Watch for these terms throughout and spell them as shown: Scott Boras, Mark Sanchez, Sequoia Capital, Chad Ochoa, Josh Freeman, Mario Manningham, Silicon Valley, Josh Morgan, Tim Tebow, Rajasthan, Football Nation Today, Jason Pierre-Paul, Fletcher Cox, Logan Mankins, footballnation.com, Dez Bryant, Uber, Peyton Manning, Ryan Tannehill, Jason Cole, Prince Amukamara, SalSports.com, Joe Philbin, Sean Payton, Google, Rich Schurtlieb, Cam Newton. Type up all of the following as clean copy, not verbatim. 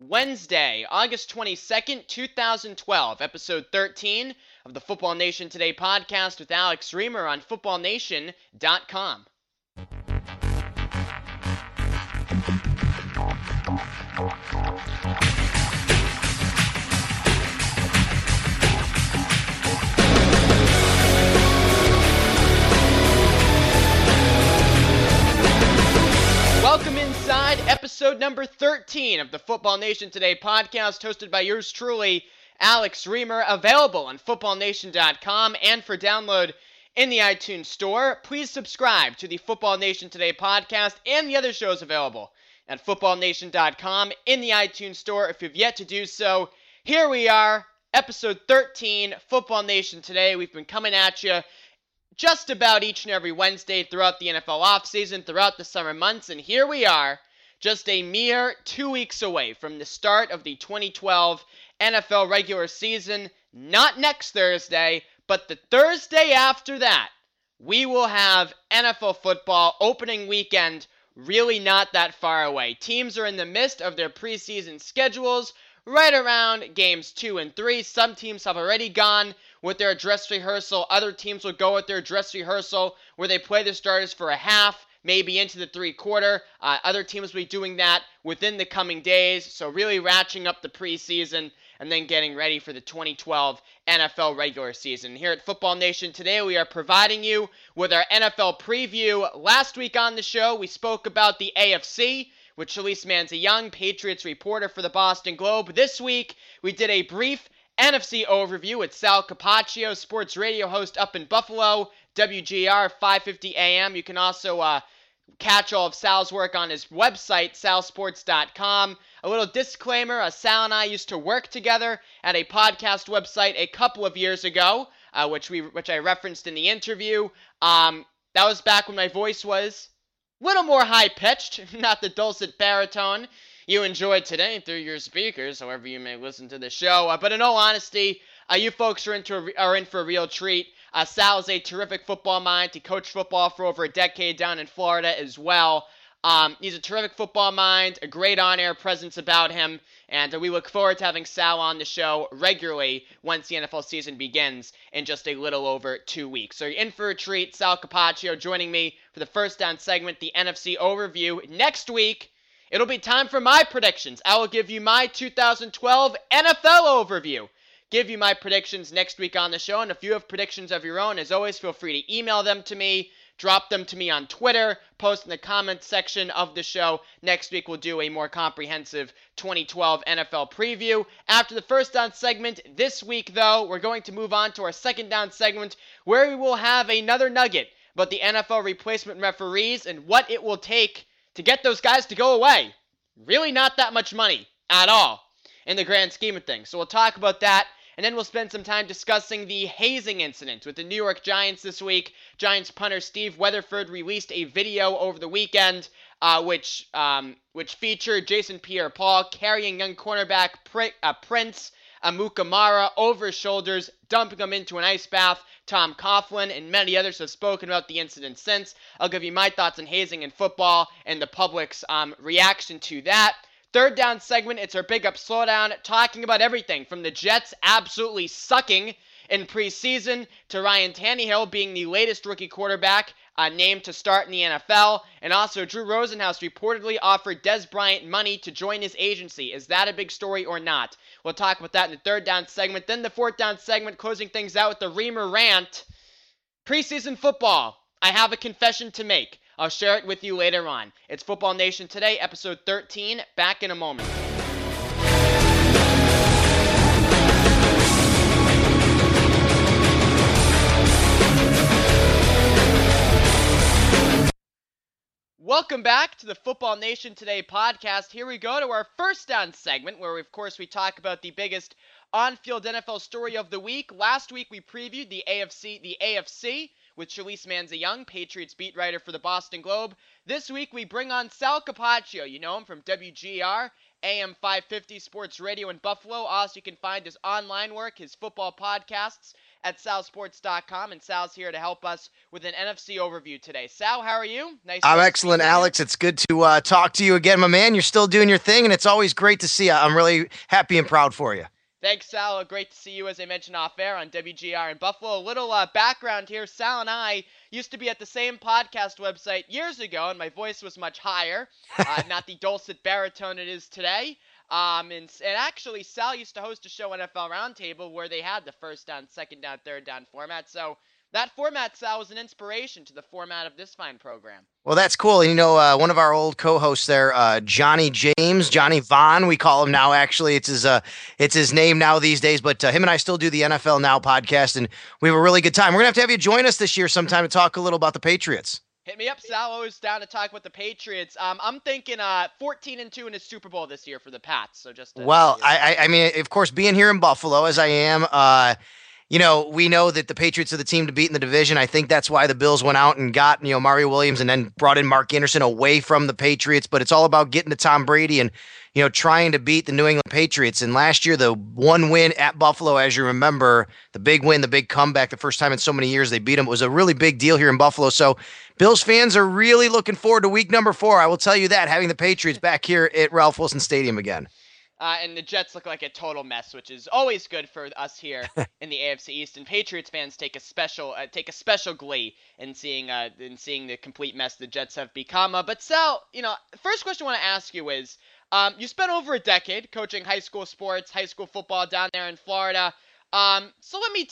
Wednesday, August 22nd, 2012, episode 13 of the Football Nation Today podcast with Alex Reimer on footballnation.com. Welcome inside episode number 13 of the Football Nation Today podcast, hosted by yours truly, Alex Reimer, available on footballnation.com and for download in the iTunes Store. Please subscribe to the Football Nation Today podcast and the other shows available at footballnation.com in the iTunes Store if you've yet to do so. Here we are, episode 13, Football Nation Today. We've been coming at you just about each and every Wednesday throughout the NFL offseason, throughout the summer months, and here we are, just a mere 2 weeks away from the start of the 2012 NFL regular season. Not next Thursday, but the Thursday after that, we will have NFL football opening weekend really not that far away. Teams are in the midst of their preseason schedules, right around games 2 and 3. Some teams have already gone with their dress rehearsal. Other teams will go with their dress rehearsal where they play their starters for a half, maybe into the three-quarter. Other teams will be doing that within the coming days. So really ratcheting up the preseason and then getting ready for the 2012 NFL regular season. Here at Football Nation Today, we are providing you with our NFL preview. Last week on the show, we spoke about the AFC with Shalise Manza Young, Patriots reporter for the Boston Globe. This week, we did a brief NFC overview with Sal Capaccio, sports radio host up in Buffalo, WGR 550 AM. You can also catch all of Sal's work on his website, SalSports.com. A little disclaimer, Sal and I used to work together at a podcast website a couple of years ago, which I referenced in the interview. That was back when my voice was little more high-pitched, not the dulcet baritone you enjoy today through your speakers, however you may listen to the show. But in all honesty, you folks are in for a real treat. Sal is a terrific football mind. He coached football for over a decade down in Florida as well. He's a terrific football mind, a great on-air presence about him, and we look forward to having Sal on the show regularly once the NFL season begins in just a little over 2 weeks. So you're in for a treat. Sal Capaccio joining me for the first down segment, the NFC overview. Next week, it'll be time for my predictions. I will give you my 2012 NFL overview. Give you my predictions next week on the show, and if you have predictions of your own, as always, feel free to email them to me. Drop them to me on Twitter, post in the comments section of the show. Next week, we'll do a more comprehensive 2012 NFL preview. After the first down segment this week, though, we're going to move on to our second down segment, where we will have another nugget about the NFL replacement referees and what it will take to get those guys to go away. Really not that much money at all in the grand scheme of things. So we'll talk about that. And then we'll spend some time discussing the hazing incident with the New York Giants this week. Giants punter Steve Weatherford released a video over the weekend which featured Jason Pierre-Paul carrying young cornerback Prince Amukamara over his shoulders, dumping him into an ice bath. Tom Coughlin and many others have spoken about the incident since. I'll give you my thoughts on hazing in football and the public's reaction to that. Third down segment, it's our Big Up Slowdown, talking about everything from the Jets absolutely sucking in preseason to Ryan Tannehill being the latest rookie quarterback named to start in the NFL. And also, Drew Rosenhaus reportedly offered Dez Bryant money to join his agency. Is that a big story or not? We'll talk about that in the third down segment. Then the fourth down segment, closing things out with the Reimer rant. Preseason football, I have a confession to make. I'll share it with you later on. It's Football Nation Today, episode 13. Back in a moment. Welcome back to the Football Nation Today podcast. Here we go to our first down segment where, of course, we talk about the biggest on-field NFL story of the week. Last week, we previewed the AFC. With Shalise Manza Young, Patriots beat writer for the Boston Globe. This week, we bring on Sal Capaccio. You know him from WGR, AM 550 Sports Radio in Buffalo. Also, you can find his online work, his football podcasts, at SalSports.com, and Sal's here to help us with an NFC overview today. Sal, how are you? Nice. I'm excellent, Alex. It's good to talk to you again, my man. You're still doing your thing, and it's always great to see you. I'm really happy and proud for you. Thanks, Sal. Great to see you, as I mentioned off air, on WGR in Buffalo. A little background here. Sal and I used to be at the same podcast website years ago, and my voice was much higher, not the dulcet baritone it is today. And actually, Sal used to host a show, NFL Roundtable, where they had the first down, second down, third down format. So that format, Sal, was an inspiration to the format of this fine program. Well, that's cool. You know, one of our old co-hosts there, Johnny James, Johnny Vaughn, we call him now. Actually, it's his name now these days. But him and I still do the NFL Now podcast, and we have a really good time. We're gonna have to have you join us this year sometime to talk a little about the Patriots. Hit me up, Sal. Always down to talk about the Patriots. I'm thinking 14-2 in a Super Bowl this year for the Pats. So just well, I mean, of course, being here in Buffalo as I am. You know, we know that the Patriots are the team to beat in the division. I think that's why the Bills went out and got, you know, Mario Williams and then brought in Mark Anderson away from the Patriots. But it's all about getting to Tom Brady and, you know, trying to beat the New England Patriots. And last year, the one win at Buffalo, as you remember, the big win, the big comeback, the first time in so many years they beat them. It was a really big deal here in Buffalo. So Bills fans are really looking forward to week number 4. I will tell you that, having the Patriots back here at Ralph Wilson Stadium again. And the Jets look like a total mess, which is always good for us here in the AFC East. And Patriots fans take a special glee in seeing the complete mess the Jets have become. But Sal, you know, the first question I want to ask you is, you spent over a decade coaching high school sports, high school football down there in Florida. So let me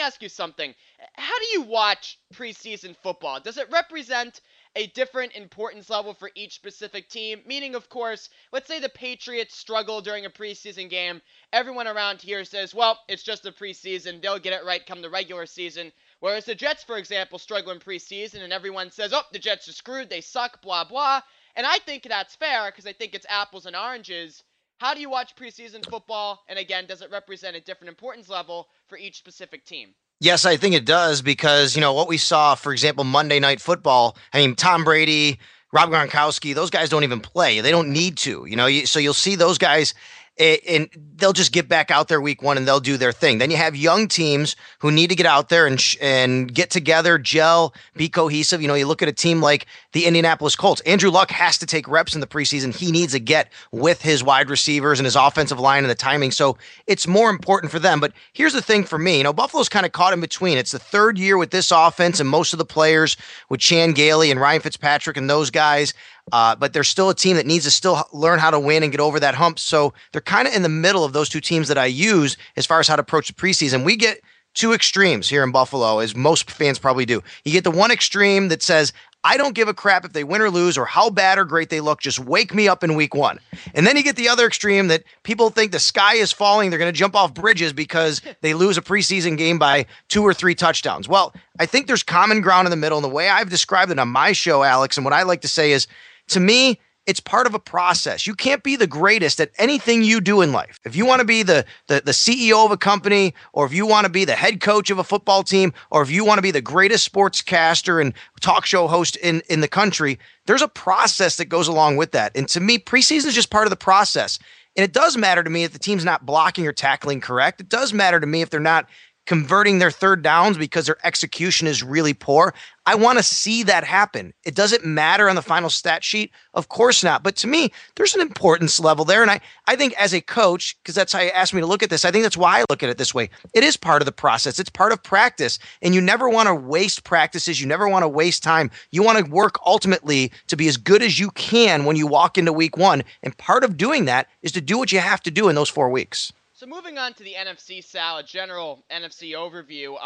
ask you something. How do you watch preseason football? Does it represent a different importance level for each specific team? Meaning, of course, let's say the Patriots struggle during a preseason game. Everyone around here says, well, it's just the preseason. They'll get it right come the regular season. Whereas the Jets, for example, struggle in preseason, and everyone says, oh, the Jets are screwed. They suck, blah, blah. And I think that's fair because I think it's apples and oranges. How do you watch preseason football? And again, does it represent a different importance level for each specific team? Yes, I think it does because, you know, what we saw, for example, Monday Night Football, I mean, Tom Brady, Rob Gronkowski, those guys don't even play. They don't need to, you know, so you'll see those guys and they'll just get back out there week 1 and they'll do their thing. Then you have young teams who need to get out there and get together, gel, be cohesive. You know, you look at a team like the Indianapolis Colts. Andrew Luck has to take reps in the preseason. He needs a get with his wide receivers and his offensive line and the timing. So it's more important for them. But here's the thing for me. You know, Buffalo's kind of caught in between. It's the third year with this offense and most of the players with Chan Gailey and Ryan Fitzpatrick and those guys. But they're still a team that needs to still learn how to win and get over that hump. So they're kind of in the middle of those two teams that I use as far as how to approach the preseason. We get two extremes here in Buffalo, as most fans probably do. You get the one extreme that says, I don't give a crap if they win or lose or how bad or great they look. Just wake me up in week 1. And then you get the other extreme that people think the sky is falling. They're going to jump off bridges because they lose a preseason game by 2 or 3 touchdowns. Well, I think there's common ground in the middle. And the way I've described it on my show, Alex, and what I like to say is, to me, it's part of a process. You can't be the greatest at anything you do in life. If you want to be the CEO of a company, or if you want to be the head coach of a football team, or if you want to be the greatest sportscaster and talk show host in the country, there's a process that goes along with that. And to me, preseason is just part of the process. And it does matter to me if the team's not blocking or tackling correct. It does matter to me if they're not converting their third downs because their execution is really poor. I want to see that happen. It doesn't matter on the final stat sheet. Of course not. But to me, there's an importance level there. And I think as a coach, because that's how you asked me to look at this, I think that's why I look at it this way. It is part of the process. It's part of practice. And you never want to waste practices. You never want to waste time. You want to work ultimately to be as good as you can when you walk into week 1. And part of doing that is to do what you have to do in those 4 weeks. So moving on to the NFC, Sal, a general NFC overview.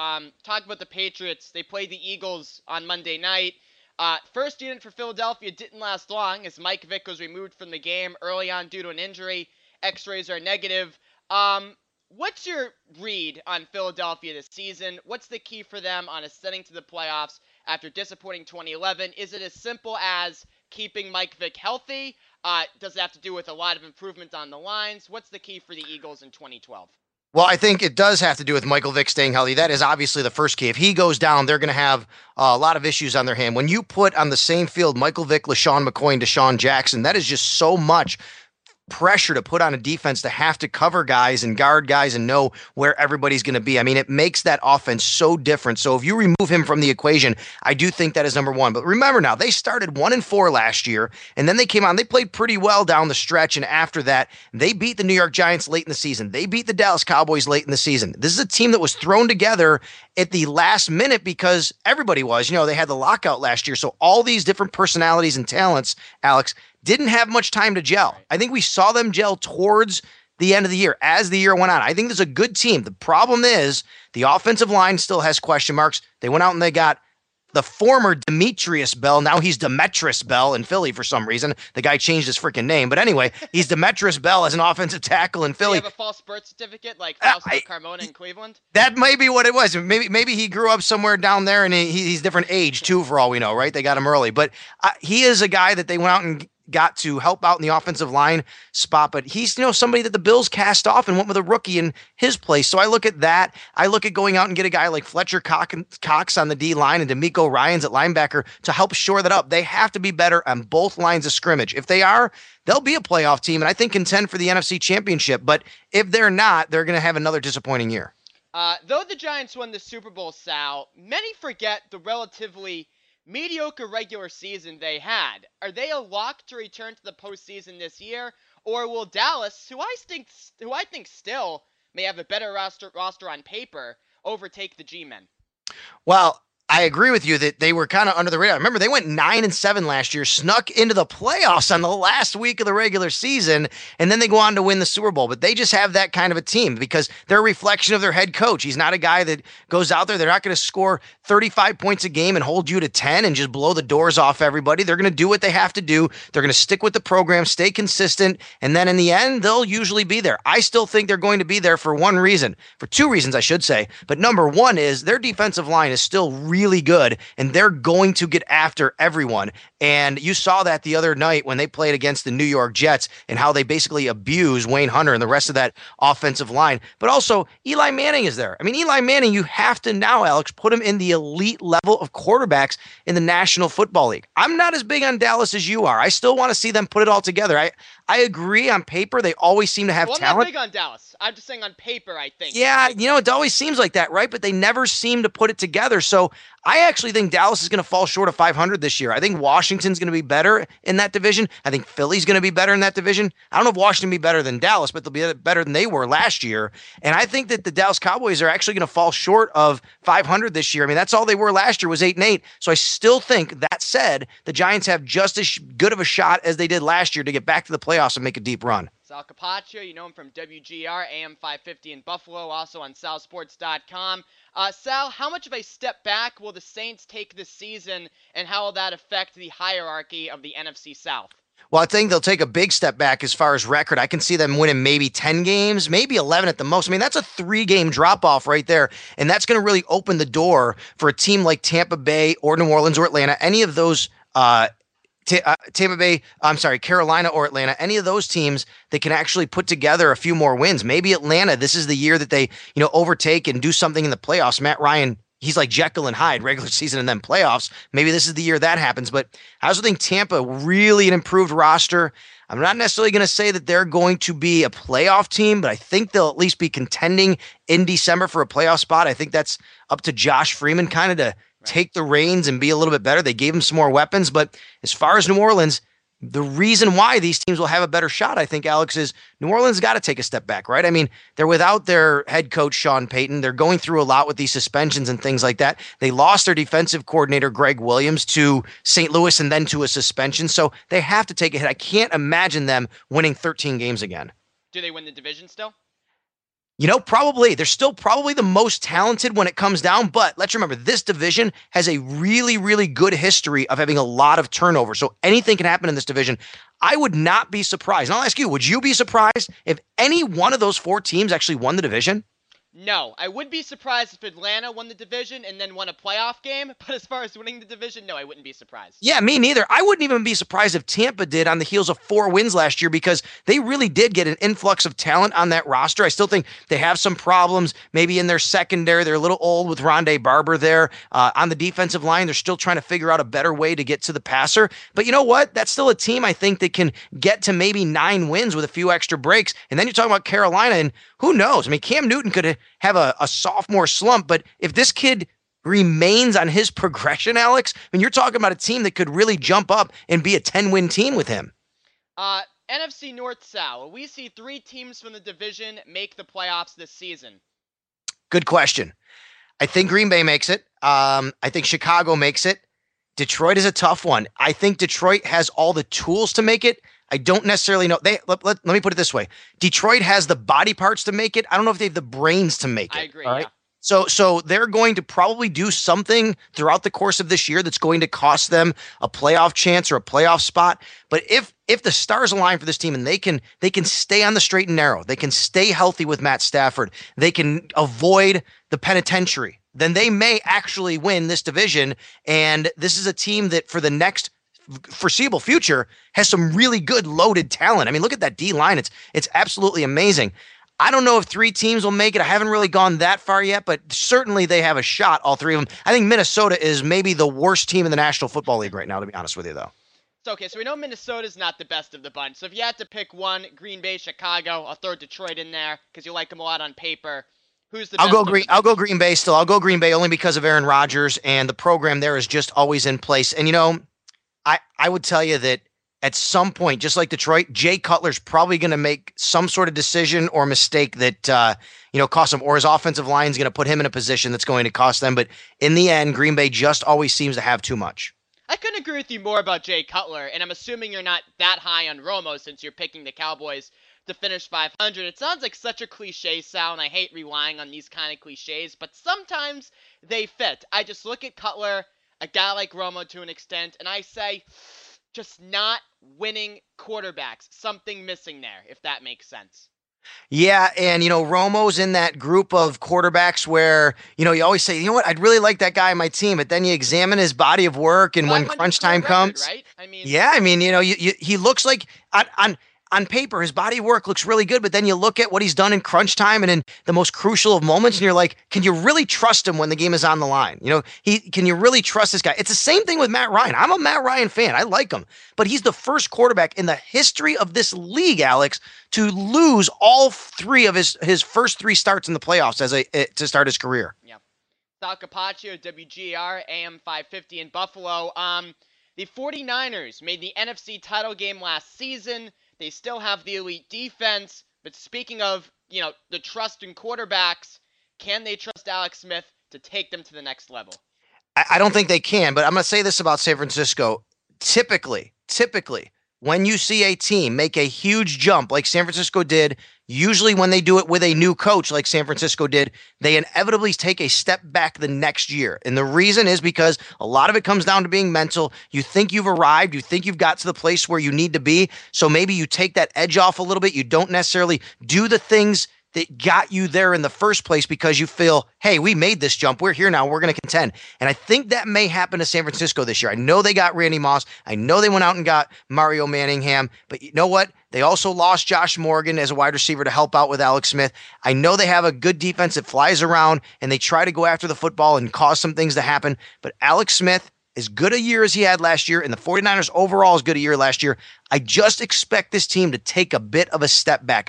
Talk about the Patriots. They played the Eagles on Monday night. First unit for Philadelphia didn't last long as Mike Vick was removed from the game early on due to an injury. X-rays are negative. What's your read on Philadelphia this season? What's the key for them on ascending to the playoffs after disappointing 2011? Is it as simple as keeping Mike Vick healthy? Does it have to do with a lot of improvement on the lines? What's the key for the Eagles in 2012? Well, I think it does have to do with Michael Vick staying healthy. That is obviously the first key. If he goes down, they're going to have a lot of issues on their hand. When you put on the same field Michael Vick, LeSean McCoy, and Deshaun Jackson, that is just so much pressure to put on a defense to have to cover guys and guard guys and know where everybody's going to be. I mean, it makes that offense so different. So if you remove him from the equation, I do think that is number one. But remember now, they started 1-4 last year, and then they came on. They played pretty well down the stretch, and after that, they beat the New York Giants late in the season. They beat the Dallas Cowboys late in the season. This is a team that was thrown together at the last minute because everybody was. You know, they had the lockout last year, so all these different personalities and talents, Alex, didn't have much time to gel. I think we saw them gel towards the end of the year as the year went on. I think this is a good team. The problem is the offensive line still has question marks. They went out and they got the former Demetrius Bell. Now he's Demetrius Bell in Philly for some reason. The guy changed his freaking name. But anyway, he's Demetrius Bell as an offensive tackle in Philly. Did he have a false birth certificate like Carmona in Cleveland? That may be what it was. Maybe he grew up somewhere down there and he's different age too for all we know, right? They got him early. But he is a guy that they went out and got to help out in the offensive line spot, but he's, somebody that the Bills cast off and went with a rookie in his place. So I look at that. I look at going out and get a guy like Fletcher Cox on the D line and DeMeco Ryans at linebacker to help shore that up. They have to be better on both lines of scrimmage. If they are, they'll be a playoff team and I think contend for the NFC Championship. But if they're not, they're going to have another disappointing year. Though the Giants won the Super Bowl, Sal, many forget the relatively mediocre regular season they had. Are they a lock to return to the postseason this year, or will Dallas, who I think still may have a better roster on paper, overtake the G-men? Well, I agree with you that they were kind of under the radar. Remember, they went 9-7 last year, snuck into the playoffs on the last week of the regular season, and then they go on to win the Super Bowl. But they just have that kind of a team because they're a reflection of their head coach. He's not a guy that goes out there. They're not going to score 35 points a game and hold you to 10 and just blow the doors off everybody. They're going to do what they have to do. They're going to stick with the program, stay consistent, and then in the end, they'll usually be there. I still think they're going to be there for 2 reasons, I should say. But number one is their defensive line is still really good, and they're going to get after everyone. And you saw that the other night when they played against the New York Jets and how they basically abuse Wayne Hunter and the rest of that offensive line. But also, Eli Manning is there. I mean, Eli Manning, you have to now, Alex, put him in the elite level of quarterbacks in the National Football League. I'm not as big on Dallas as you are. I still want to see them put it all together. I agree on paper. They always seem to have talent. I'm not big on Dallas. I'm just saying on paper, I think. Yeah, it always seems like that, right? But they never seem to put it together. So I actually think Dallas is going to fall short of 500 this year. I think Washington's going to be better in that division. I think Philly's going to be better in that division. I don't know if Washington will be better than Dallas, but they'll be better than they were last year. And I think that the Dallas Cowboys are actually going to fall short of 500 this year. I mean, that's all they were last year was 8-8. So I still think, that said, the Giants have just as good of a shot as they did last year to get back to the playoffs and make a deep run. Sal Capaccio, him from WGR, AM 550 in Buffalo, also on SalSports.com. Sal, how much of a step back will the Saints take this season, and how will that affect the hierarchy of the NFC South? Well, I think they'll take a big step back as far as record. I can see them winning maybe 10 games, maybe 11 at the most. I mean, that's a 3-game drop-off right there, and that's going to really open the door for a team like Tampa Bay or New Orleans or Atlanta, any of those Carolina or Atlanta, any of those teams that can actually put together a few more wins. Maybe Atlanta, this is the year that they, overtake and do something in the playoffs. Matt Ryan, he's like Jekyll and Hyde, regular season and then playoffs. Maybe this is the year that happens. But I also think Tampa, really an improved roster. I'm not necessarily going to say that they're going to be a playoff team, but I think they'll at least be contending in December for a playoff spot. I think that's up to Josh Freeman kind of to take the reins and be a little bit better. They gave him some more weapons. But as far as New Orleans, the reason why these teams will have a better shot, I think, Alex, is New Orleans got to take a step back, right? I mean, they're without their head coach, Sean Payton. They're going through a lot with these suspensions and things like that. They lost their defensive coordinator, Greg Williams, to St. Louis and then to a suspension. So they have to take a hit. I can't imagine them winning 13 games again. Do they win the division still? Probably. They're still probably the most talented when it comes down, but let's remember, this division has a really, really good history of having a lot of turnover, so anything can happen in this division. I would not be surprised, and I'll ask you, would you be surprised if any one of those 4 teams actually won the division? No. I would be surprised if Atlanta won the division and then won a playoff game, but as far as winning the division, no, I wouldn't be surprised. Yeah, me neither. I wouldn't even be surprised if Tampa did on the heels of 4 wins last year because they really did get an influx of talent on that roster. I still think they have some problems maybe in their secondary. They're a little old with Rondé Barber there. On the defensive line, they're still trying to figure out a better way to get to the passer. But you know what? That's still a team I think that can get to maybe 9 wins with a few extra breaks. And then you're talking about Carolina, and who knows? I mean, Cam Newton could have a sophomore slump, but if this kid remains on his progression, Alex, I mean, you're talking about a team that could really jump up and be a 10-win team with him. NFC North, Sal, we see 3 teams from the division make the playoffs this season. Good question. I think Green Bay makes it. I think Chicago makes it. Detroit is a tough one. I think Detroit has all the tools to make it. I don't necessarily know. Let me put it this way. Detroit has the body parts to make it. I don't know if they have the brains to make it. I agree. All right? Yeah. So they're going to probably do something throughout the course of this year that's going to cost them a playoff chance or a playoff spot. But if the stars align for this team and they can stay on the straight and narrow, they can stay healthy with Matt Stafford, they can avoid the penitentiary, then they may actually win this division. And this is a team that for the next foreseeable future has some really good loaded talent. I mean, look at that D line. It's absolutely amazing. I don't know if 3 teams will make it. I haven't really gone that far yet, but certainly they have a shot, all 3 of them. I think Minnesota is maybe the worst team in the National Football League right now, to be honest with you, though. It's okay, so we know Minnesota's not the best of the bunch. So if you had to pick one, Green Bay, Chicago, I'll throw Detroit in there because you like them a lot on paper. I'll go Green Bay still. I'll go Green Bay only because of Aaron Rodgers, and the program there is just always in place. And, you know, I would tell you that at some point, just like Detroit, Jay Cutler's probably going to make some sort of decision or mistake that, costs him, or his offensive line is going to put him in a position that's going to cost them. But in the end, Green Bay just always seems to have too much. I couldn't agree with you more about Jay Cutler, and I'm assuming you're not that high on Romo since you're picking the Cowboys to finish 500. It sounds like such a cliche, Sal, and I hate relying on these kind of cliches, but sometimes they fit. I just look at Cutler, a guy like Romo to an extent, and I say, just not winning quarterbacks. Something missing there, if that makes sense. Yeah, and, Romo's in that group of quarterbacks where, you always say, you know what, I'd really like that guy on my team, but then you examine his body of work, and when crunch time comes. Right? I mean, yeah, I mean, he looks like, on paper, his body of work looks really good, but then you look at what he's done in crunch time and in the most crucial of moments, and you're like, can you really trust him when the game is on the line? Can you really trust this guy? It's the same thing with Matt Ryan. I'm a Matt Ryan fan. I like him, but he's the first quarterback in the history of this league, Alex, to lose all 3 of his first 3 starts in the playoffs to start his career. Yeah. Sal Capaccio, WGR, AM 550 in Buffalo. The 49ers made the NFC title game last season. They still have the elite defense, but speaking of, the trust in quarterbacks, can they trust Alex Smith to take them to the next level? I don't think they can, but I'm going to say this about San Francisco. Typically, when you see a team make a huge jump like San Francisco did, usually when they do it with a new coach like San Francisco did, they inevitably take a step back the next year. And the reason is because a lot of it comes down to being mental. You think you've arrived. You think you've got to the place where you need to be. So maybe you take that edge off a little bit. You don't necessarily do the things that got you there in the first place because you feel, hey, we made this jump. We're here now. We're going to contend. And I think that may happen to San Francisco this year. I know they got Randy Moss. I know they went out and got Mario Manningham. But you know what? They also lost Josh Morgan as a wide receiver to help out with Alex Smith. I know they have a good defense that flies around, and they try to go after the football and cause some things to happen. But Alex Smith, as good a year as he had last year, and the 49ers overall as good a year last year, I just expect this team to take a bit of a step back.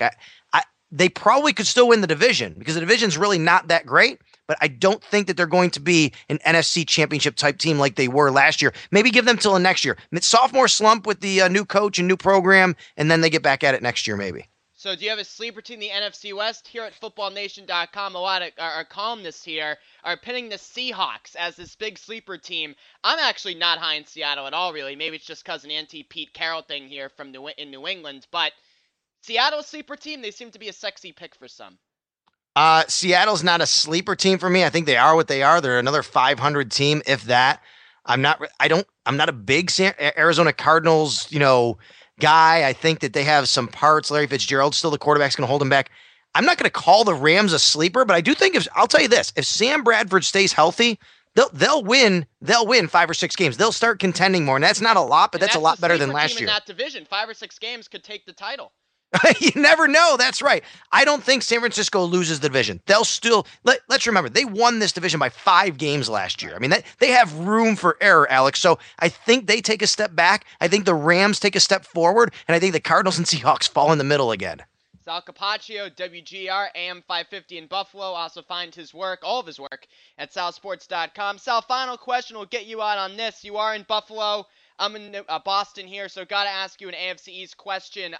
They probably could still win the division because the division's really not that great, but I don't think that they're going to be an NFC championship type team like they were last year. Maybe give them till next year. Sophomore slump with the new coach and new program, and then they get back at it next year maybe. So do you have a sleeper team in the NFC West? Here at footballnation.com, a lot of our columnists here are pinning the Seahawks as this big sleeper team. I'm actually not high in Seattle at all, really. Maybe it's just because an anti-Pete Carroll thing here from in New England, but Seattle sleeper team, they seem to be a sexy pick for some. Seattle's not a sleeper team for me. I think they are what they are. They're another 500 team, if that. I'm not a big Arizona Cardinals, guy. I think that they have some parts. Larry Fitzgerald's still the quarterback's going to hold them back. I'm not going to call the Rams a sleeper, but I do think I'll tell you this, if Sam Bradford stays healthy, they'll win 5 or 6 games. They'll start contending more. And that's not a lot, but that's a lot better than last year. In that division, 5 or 6 games could take the title. You never know. That's right. I don't think San Francisco loses the division. They'll still let's remember they won this division by 5 games last year. I mean, they have room for error, Alex. So I think they take a step back. I think the Rams take a step forward, and I think the Cardinals and Seahawks fall in the middle again. Sal Capaccio, WGR, AM 550 in Buffalo. Also find his work, all of his work, at SalSports.com. Sal, final question. We'll get you out on this. You are in Buffalo. I'm in Boston here, so got to ask you an AFC East question.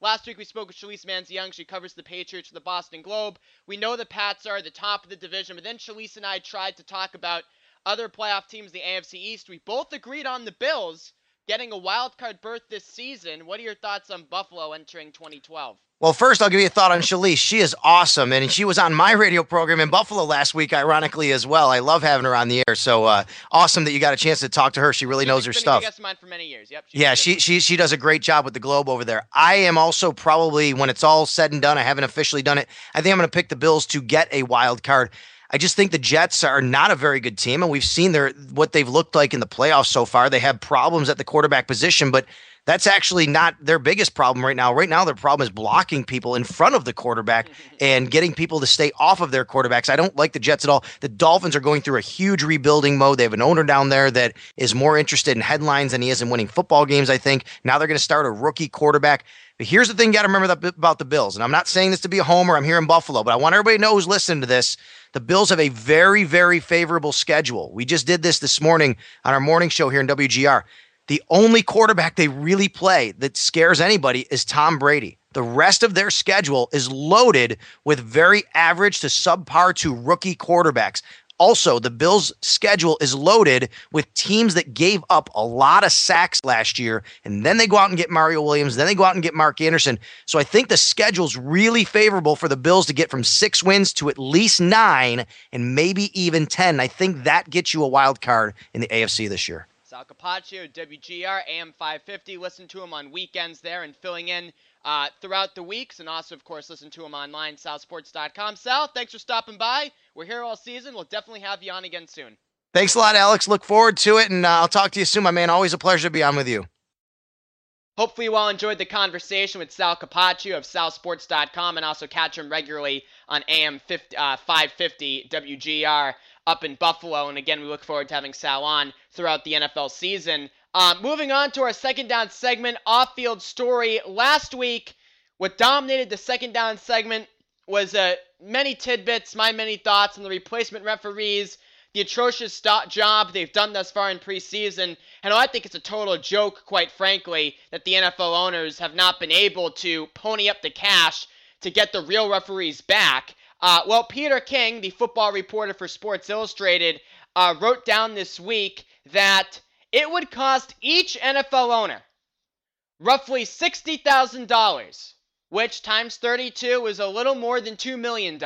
Last week we spoke with Shalise Manza Young. She covers the Patriots for the Boston Globe. We know the Pats are the top of the division, but then Shalise and I tried to talk about other playoff teams in the AFC East. We both agreed on the Bills getting a wild card berth this season. What are your thoughts on Buffalo entering 2012? Well, first, I'll give you a thought on Shalise. She is awesome, and she was on my radio program in Buffalo last week, ironically, as well. I love having her on the air, so awesome that you got a chance to talk to her. She really knows her stuff. She's been a guest of mine for many years. Yep. Yeah, she does a great job with the Globe over there. I am also probably, when it's all said and done, I haven't officially done it, I think I'm going to pick the Bills to get a wild card. I just think the Jets are not a very good team, and we've seen what they've looked like in the playoffs so far. They have problems at the quarterback position, but that's actually not their biggest problem right now. Right now, their problem is blocking people in front of the quarterback and getting people to stay off of their quarterbacks. I don't like the Jets at all. The Dolphins are going through a huge rebuilding mode. They have an owner down there that is more interested in headlines than he is in winning football games, I think. Now they're going to start a rookie quarterback. But here's the thing you got to remember about the Bills, and I'm not saying this to be a homer. I'm here in Buffalo, but I want everybody to know who's listening to this. The Bills have a very, very favorable schedule. We just did this morning on our morning show here in WGR. The only quarterback they really play that scares anybody is Tom Brady. The rest of their schedule is loaded with very average to subpar to rookie quarterbacks. Also, the Bills' schedule is loaded with teams that gave up a lot of sacks last year, and then they go out and get Mario Williams, then they go out and get Mark Anderson. So I think the schedule's really favorable for the Bills to get from 6 wins to at least 9 and maybe even 10. I think that gets you a wild card in the AFC this year. Sal Capaccio, WGR, AM 550. Listen to him on weekends there and filling in throughout the weeks. And also, of course, listen to him online, SalSports.com. Sal, thanks for stopping by. We're here all season. We'll definitely have you on again soon. Thanks a lot, Alex. Look forward to it. And I'll talk to you soon, my man. Always a pleasure to be on with you. Hopefully you all enjoyed the conversation with Sal Capaccio of SalSports.com, and also catch him regularly on AM 550 WGR up in Buffalo. And again, we look forward to having Sal on throughout the NFL season. Moving on to our second down segment, off-field story. Last week, what dominated the second down segment was many tidbits, my many thoughts on the replacement referees, the atrocious job they've done thus far in preseason. And I think it's a total joke, quite frankly, that the NFL owners have not been able to pony up the cash to get the real referees back. Well, Peter King, the football reporter for Sports Illustrated, wrote down this week that it would cost each NFL owner roughly $60,000, which times 32 is a little more than $2 million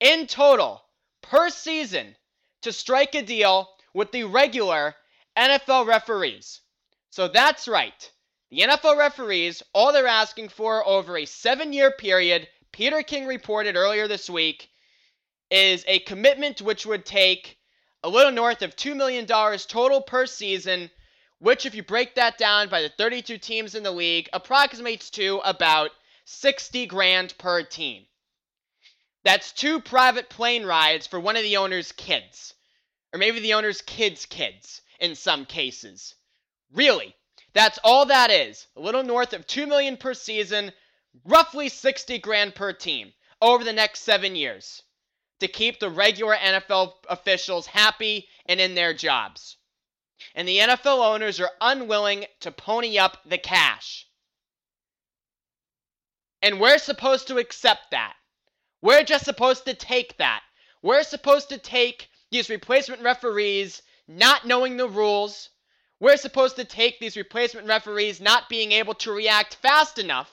in total per season to strike a deal with the regular NFL referees. So that's right. The NFL referees, all they're asking for over a 7-year period, Peter King reported earlier this week, is a commitment which would take a little north of $2 million total per season, which if you break that down by the 32 teams in the league, approximates to about $60,000 per team. That's 2 private plane rides for one of the owner's kids, or maybe the owner's kids' kids in some cases. Really, that's all that is. A little north of $2 million per season, roughly $60,000 per team over the next 7 years to keep the regular NFL officials happy and in their jobs. And the NFL owners are unwilling to pony up the cash. And we're supposed to accept that. We're just supposed to take that. We're supposed to take these replacement referees not knowing the rules. We're supposed to take these replacement referees not being able to react fast enough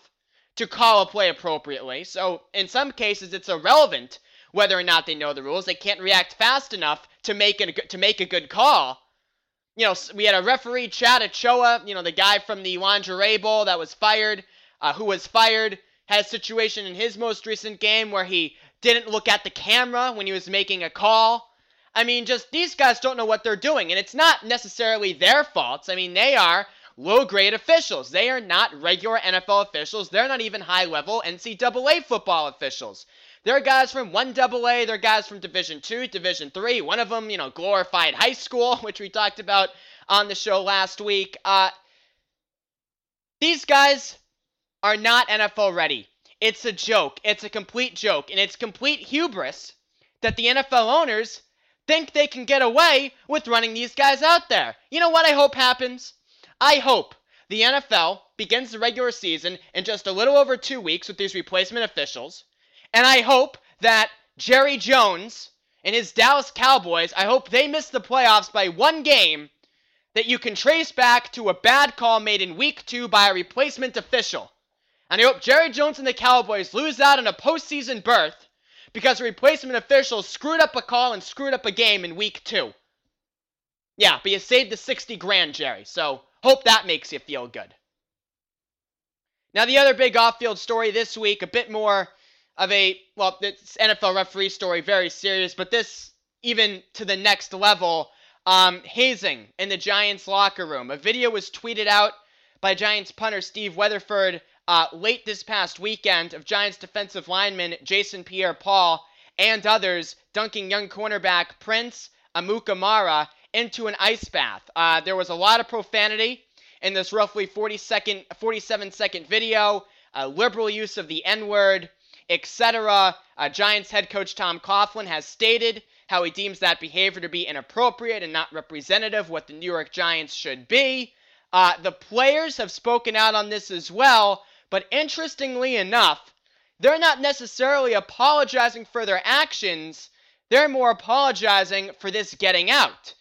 to call a play appropriately. So in some cases, it's irrelevant whether or not they know the rules. They can't react fast enough to make a good call. You know, we had a referee, Chad Ochoa, the guy from the Lingerie Bowl who was fired. had a situation in his most recent game where he didn't look at the camera when he was making a call. I mean, just these guys don't know what they're doing, and it's not necessarily their faults. I mean, they are low-grade officials. They are not regular NFL officials. They're not even high-level NCAA football officials. They're guys from 1AA. They're guys from Division II, Division III. One of them, glorified high school, which we talked about on the show last week. These guys are not NFL ready. It's a joke. It's a complete joke. And it's complete hubris that the NFL owners think they can get away with running these guys out there. You know what I hope happens? I hope the NFL begins the regular season in just a little over 2 weeks with these replacement officials. And I hope that Jerry Jones and his Dallas Cowboys, I hope they miss the playoffs by one game that you can trace back to a bad call made in Week 2 by a replacement official. And I hope Jerry Jones and the Cowboys lose out on a postseason berth because the replacement officials screwed up a call and screwed up a game in Week 2. Yeah, but you saved the $60,000, Jerry, so hope that makes you feel good. Now, the other big off-field story this week, a bit more of a, this NFL referee story, very serious, but this even to the next level. Hazing in the Giants locker room. A video was tweeted out by Giants punter Steve Weatherford late this past weekend of Giants defensive lineman Jason Pierre-Paul and others dunking young cornerback Prince Amukamara into an ice bath. There was a lot of profanity in this roughly 47-second video, liberal use of the N-word, etc. Giants head coach Tom Coughlin has stated how he deems that behavior to be inappropriate and not representative of what the New York Giants should be. The players have spoken out on this as well, but interestingly enough, they're not necessarily apologizing for their actions. They're more apologizing for this getting out.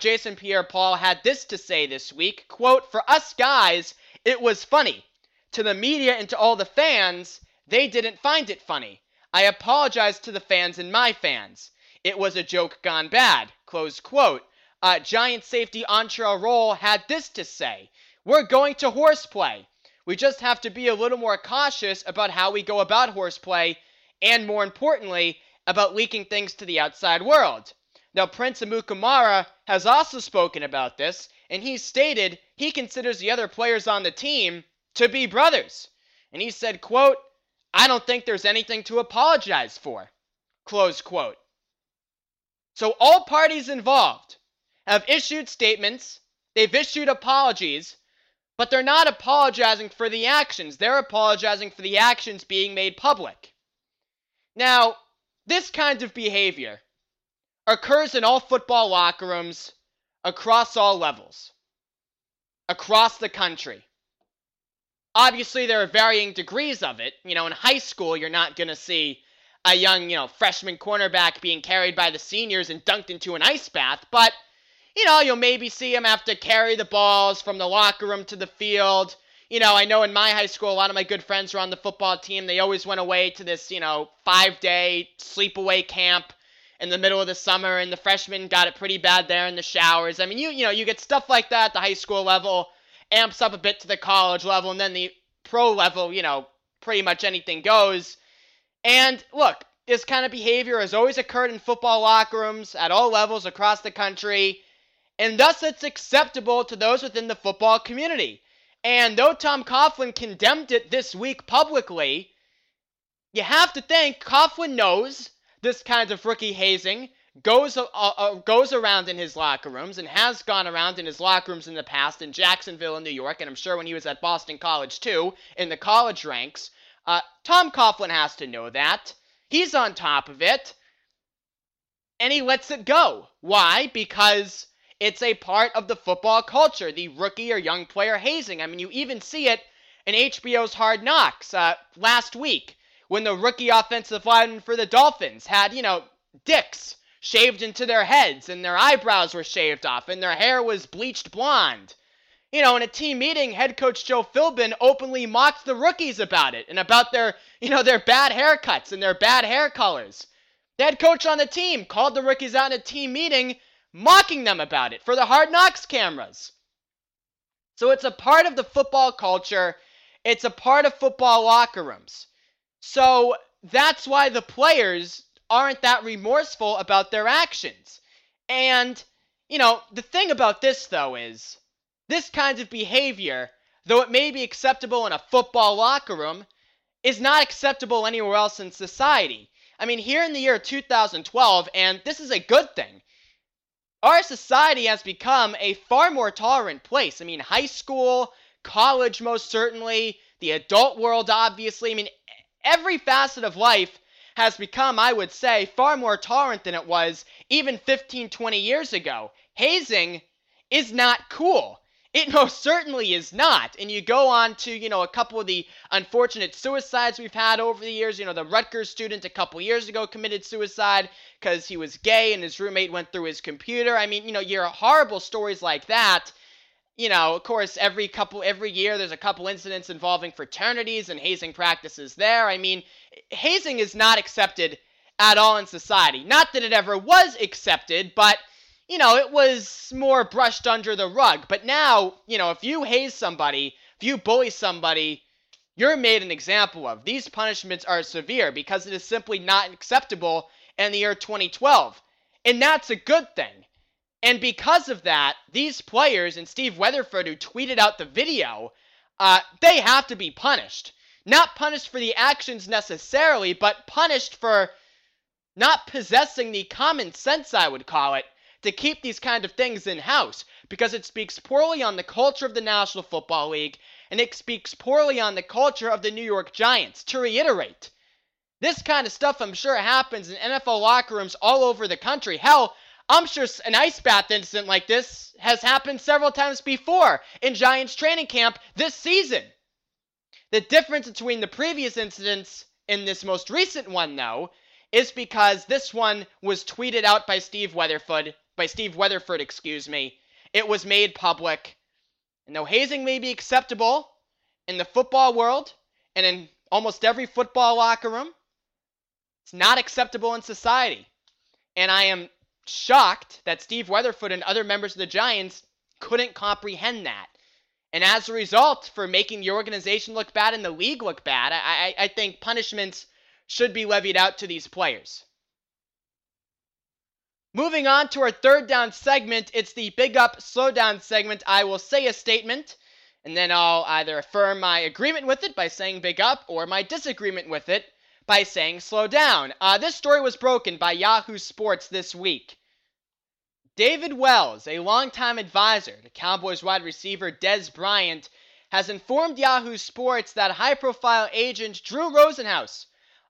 Jason Pierre-Paul had this to say this week, quote, "For us guys, it was funny. To the media and to all the fans, they didn't find it funny. I apologize to the fans and my fans. It was a joke gone bad," close quote. Giants safety Andrew Luck had this to say, "We're going to horseplay. We just have to be a little more cautious about how we go about horseplay and, more importantly, about leaking things to the outside world." Now, Prince Amukamara has also spoken about this, and he stated he considers the other players on the team to be brothers. And he said, quote, "I don't think there's anything to apologize for," close quote. So all parties involved have issued statements, they've issued apologies, but they're not apologizing for the actions. They're apologizing for the actions being made public. Now, this kind of behavior occurs in all football locker rooms across all levels, across the country. Obviously, there are varying degrees of it. In high school, you're not going to see a young, freshman cornerback being carried by the seniors and dunked into an ice bath, but, you'll maybe see him have to carry the balls from the locker room to the field. I know in my high school, a lot of my good friends were on the football team. They always went away to this, 5-day sleepaway camp in the middle of the summer, and the freshmen got it pretty bad there in the showers. I mean, you get stuff like that at the high school level, amps up a bit to the college level, and then the pro level, pretty much anything goes. And look, this kind of behavior has always occurred in football locker rooms at all levels across the country, and thus it's acceptable to those within the football community. And though Tom Coughlin condemned it this week publicly, you have to think Coughlin knows this kind of rookie hazing goes around in his locker rooms and has gone around in his locker rooms in the past in Jacksonville and New York, and I'm sure when he was at Boston College too, in the college ranks. Tom Coughlin has to know that. He's on top of it. And he lets it go. Why? Because it's a part of the football culture, the rookie or young player hazing. I mean, you even see it in HBO's Hard Knocks last week when the rookie offensive lineman for the Dolphins had, dicks shaved into their heads and their eyebrows were shaved off and their hair was bleached blonde. In a team meeting, head coach Joe Philbin openly mocked the rookies about it and about their, their bad haircuts and their bad hair colors. The head coach on the team called the rookies out in a team meeting, mocking them about it for the Hard Knocks cameras. So it's a part of the football culture. It's a part of football locker rooms. So that's why the players aren't that remorseful about their actions. And, you know, the thing about this, though, is this kind of behavior, though it may be acceptable in a football locker room, is not acceptable anywhere else in society. I mean, here in the year 2012, and this is a good thing, our society has become a far more tolerant place. I mean, high school, college most certainly, the adult world obviously. I mean, every facet of life has become, I would say, far more tolerant than it was even 15, 20 years ago. Hazing is not cool. It most certainly is not. And you go on to, you know, a couple of the unfortunate suicides we've had over the years. You know, the Rutgers student a couple years ago committed suicide because he was gay and his roommate went through his computer. I mean, you know, you're horrible stories like that. You know, of course, every year there's a couple incidents involving fraternities and hazing practices there. I mean, hazing is not accepted at all in society. Not that it ever was accepted, but, you know, it was more brushed under the rug. But now, you know, if you haze somebody, if you bully somebody, you're made an example of. These punishments are severe because it is simply not acceptable in the year 2012. And that's a good thing. And because of that, these players and Steve Weatherford, who tweeted out the video, they have to be punished. Not punished for the actions necessarily, but punished for not possessing the common sense, I would call it, to keep these kind of things in-house, because it speaks poorly on the culture of the National Football League, and it speaks poorly on the culture of the New York Giants. To reiterate, this kind of stuff I'm sure happens in NFL locker rooms all over the country. Hell, I'm sure an ice bath incident like this has happened several times before in Giants training camp this season. The difference between the previous incidents and this most recent one, though, is because this one was tweeted out by Steve Weatherford. It was made public. And though hazing may be acceptable in the football world and in almost every football locker room, it's not acceptable in society. And I am shocked that Steve Weatherford and other members of the Giants couldn't comprehend that. And as a result, for making the organization look bad and the league look bad, I think punishments should be levied out to these players. Moving on to our third down segment, it's the Big Up, Slow Down segment. I will say a statement, and then I'll either affirm my agreement with it by saying Big Up, or my disagreement with it by saying Slow Down. This story was broken by Yahoo Sports this week. David Wells, a longtime advisor to Cowboys wide receiver Dez Bryant, has informed Yahoo Sports that high-profile agent Drew Rosenhaus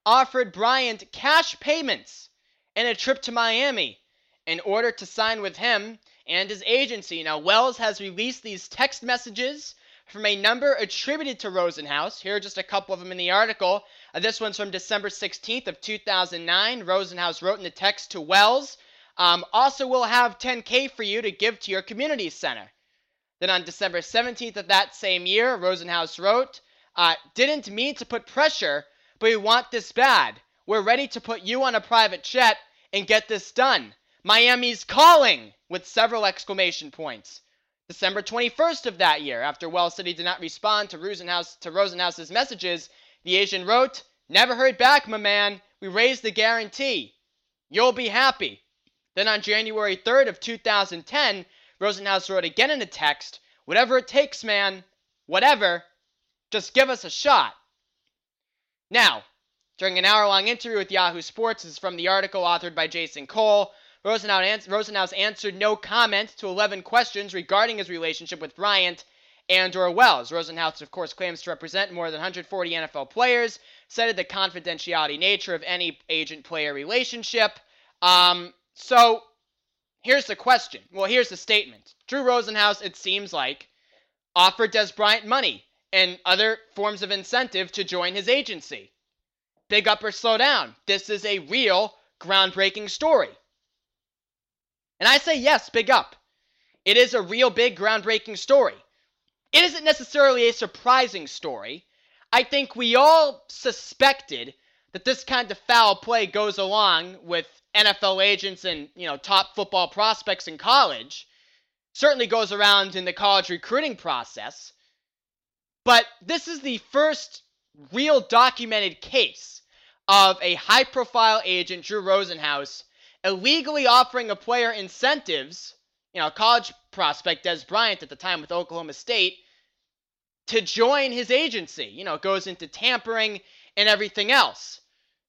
offered Bryant cash payments and a trip to Miami in order to sign with him and his agency. Now, Wells has released these text messages from a number attributed to Rosenhaus. Here are just a couple of them in the article. This one's from December 16th of 2009. Rosenhaus wrote in the text to Wells, also we'll have $10,000 for you to give to your community center. Then on December 17th of that same year, Rosenhaus wrote, didn't mean to put pressure, but we want this bad. We're ready to put you on a private jet and get this done. Miami's calling, with several exclamation points. December 21st of that year, after Wells said he did not respond to Rosenhaus's messages, the agent wrote, never heard back, my man. We raised the guarantee. You'll be happy. Then on January 3rd of 2010, Rosenhaus wrote again in a text, whatever it takes, man, whatever, just give us a shot. Now, during an hour-long interview with Yahoo Sports, this is from the article authored by Jason Cole, Rosenhaus answered no comment to 11 questions regarding his relationship with Bryant and or Wells. Rosenhaus, of course, claims to represent more than 140 NFL players, cited the confidentiality nature of any agent-player relationship. So here's the question. Well, here's the statement. Drew Rosenhaus, it seems like, offered Des Bryant money and other forms of incentive to join his agency. Big up or slow down. This is a real groundbreaking story. And I say yes, big up. It is a real big groundbreaking story. It isn't necessarily a surprising story. I think we all suspected that this kind of foul play goes along with NFL agents and, you know, top football prospects in college. Certainly goes around in the college recruiting process. But this is the first real documented case of a high-profile agent, Drew Rosenhaus, illegally offering a player incentives, you know, college prospect Dez Bryant at the time with Oklahoma State, to join his agency. You know, it goes into tampering and everything else.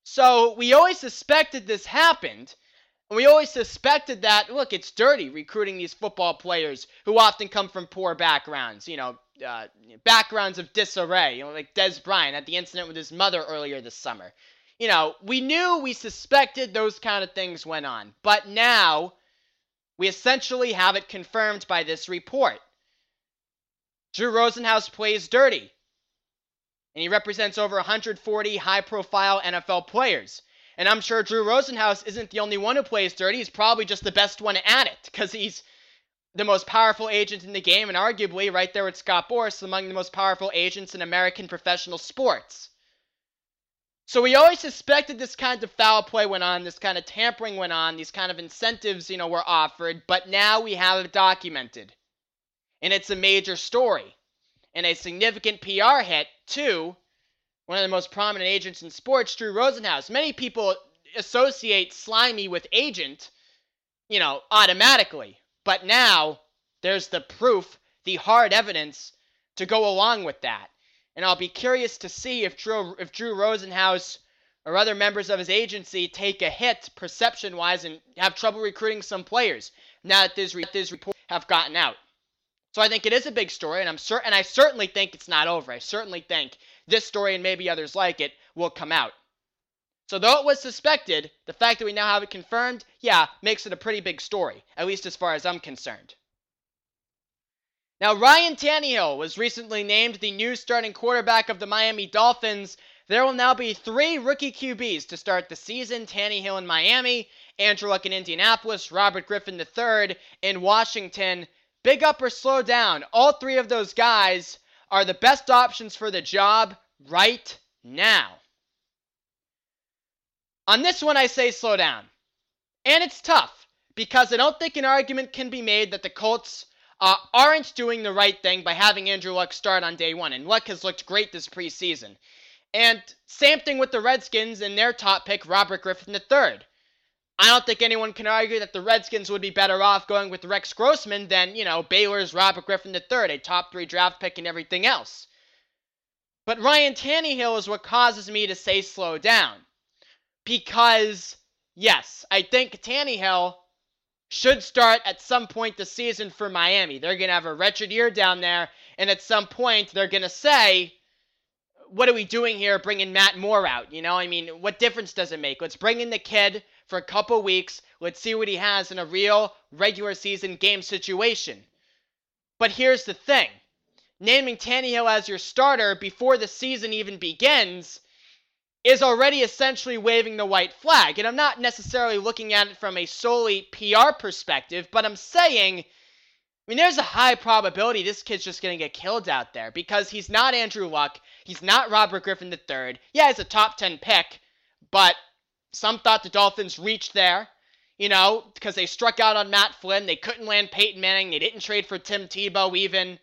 So we always suspected this happened. We always suspected that, look, it's dirty recruiting these football players who often come from poor backgrounds, you know, backgrounds of disarray, you know, like Dez Bryant at the incident with his mother earlier this summer. You know, we knew, we suspected those kind of things went on. But now, we essentially have it confirmed by this report. Drew Rosenhaus plays dirty, and he represents over 140 high-profile NFL players. And I'm sure Drew Rosenhaus isn't the only one who plays dirty. He's probably just the best one at it because he's the most powerful agent in the game and arguably right there with Scott Boras among the most powerful agents in American professional sports. So we always suspected this kind of foul play went on, this kind of tampering went on, these kind of incentives, you know, were offered, but now we have it documented. And it's a major story and a significant PR hit too. One of the most prominent agents in sports, Drew Rosenhaus. Many people associate slimy with agent, you know, automatically. But now, there's the proof, the hard evidence to go along with that. And I'll be curious to see if Drew Rosenhaus or other members of his agency take a hit perception-wise and have trouble recruiting some players now that these reports have gotten out. So I think it is a big story, and I certainly think it's not over. I certainly think this story and maybe others like it will come out. So though it was suspected, the fact that we now have it confirmed, yeah, makes it a pretty big story, at least as far as I'm concerned. Now, Ryan Tannehill was recently named the new starting quarterback of the Miami Dolphins. There will now be 3 rookie QBs to start the season. Tannehill in Miami, Andrew Luck in Indianapolis, Robert Griffin III in Washington. Big up or slow down, all 3 of those guys are the best options for the job right now. On this one, I say slow down. And it's tough, because I don't think an argument can be made that the Colts aren't doing the right thing by having Andrew Luck start on day one. And Luck has looked great this preseason. And same thing with the Redskins and their top pick, Robert Griffin III. I don't think anyone can argue that the Redskins would be better off going with Rex Grossman than, you know, Baylor's Robert Griffin III, a top 3 draft pick and everything else. But Ryan Tannehill is what causes me to say slow down. Because, yes, I think Tannehill should start at some point this season for Miami. They're going to have a wretched year down there, and at some point they're going to say, what are we doing here bringing Matt Moore out? You know, I mean, what difference does it make? Let's bring in the kid for a couple weeks. Let's see what he has in a real regular season game situation. But here's the thing. Naming Tannehill as your starter before the season even begins is already essentially waving the white flag. And I'm not necessarily looking at it from a solely PR perspective, but I'm saying, I mean, there's a high probability this kid's just going to get killed out there because he's not Andrew Luck. He's not Robert Griffin III. Yeah, he's a top 10 pick, but some thought the Dolphins reached there, you know, because they struck out on Matt Flynn. They couldn't land Peyton Manning. They didn't trade for Tim Tebow even.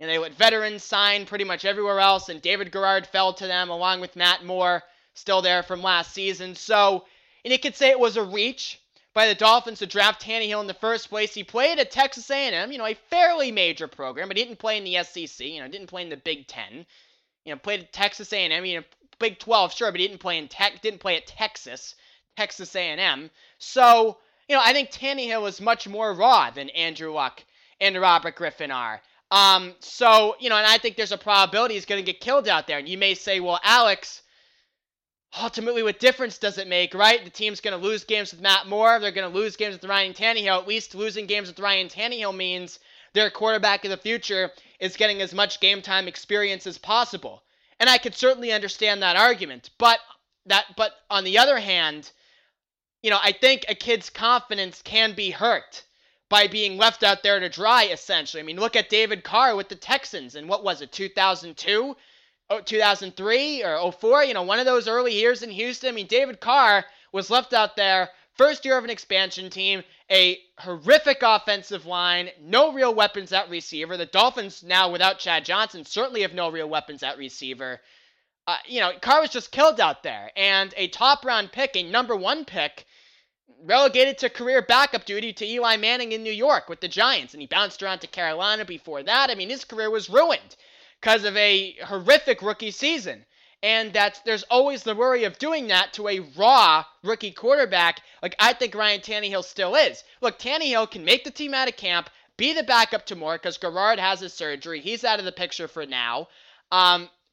And they let veterans sign pretty much everywhere else. And David Garrard fell to them along with Matt Moore, still there from last season. So, and you could say it was a reach by the Dolphins to draft Tannehill in the first place. He played at Texas A&M, you know, a fairly major program, but he didn't play in the SEC, you know, didn't play in the Big Ten. You know, played at Texas A&M, you know, Big 12, sure, but he didn't play at Texas A&M. So, you know, I think Tannehill is much more raw than Andrew Luck and Robert Griffin are. So, you know, and I think there's a probability he's going to get killed out there. And you may say, well, Alex, ultimately, what difference does it make, right? The team's going to lose games with Matt Moore. They're going to lose games with Ryan Tannehill. At least losing games with Ryan Tannehill means their quarterback of the future is getting as much game time experience as possible. And I could certainly understand that argument. But on the other hand, you know, I think a kid's confidence can be hurt by being left out there to dry, essentially. I mean, look at David Carr with the Texans in, what was it, 2002? 2003 or 04, you know, one of those early years in Houston. I mean, David Carr was left out there First year of an expansion team, a horrific offensive line, no real weapons at receiver. The Dolphins now without Chad Johnson certainly have no real weapons at receiver. Carr was just killed out there. And a top-round pick, a number one pick, relegated to career backup duty to Eli Manning in New York with the Giants. And he bounced around to Carolina before that. I mean, his career was ruined because of a horrific rookie season. And there's always the worry of doing that to a raw rookie quarterback like I think Ryan Tannehill still is. Look, Tannehill can make the team out of camp, be the backup to Moore because Garrard has his surgery. He's out of the picture for now.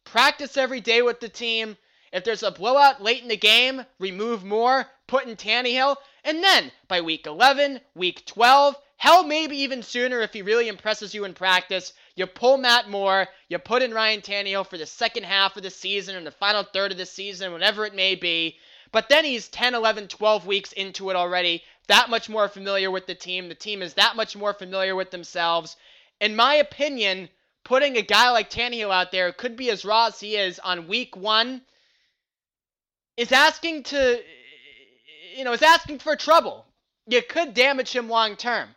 Practice every day with the team. If there's a blowout late in the game, remove Moore, put in Tannehill. And then by week 11, week 12, hell, maybe even sooner if he really impresses you in practice, you pull Matt Moore, you put in Ryan Tannehill for the second half of the season and the final third of the season, whatever it may be. But then he's 10, 11, 12 weeks into it already, that much more familiar with the team. The team is that much more familiar with themselves. In my opinion, putting a guy like Tannehill out there who could be as raw as he is on week one is asking to, is asking for trouble. You could damage him long term,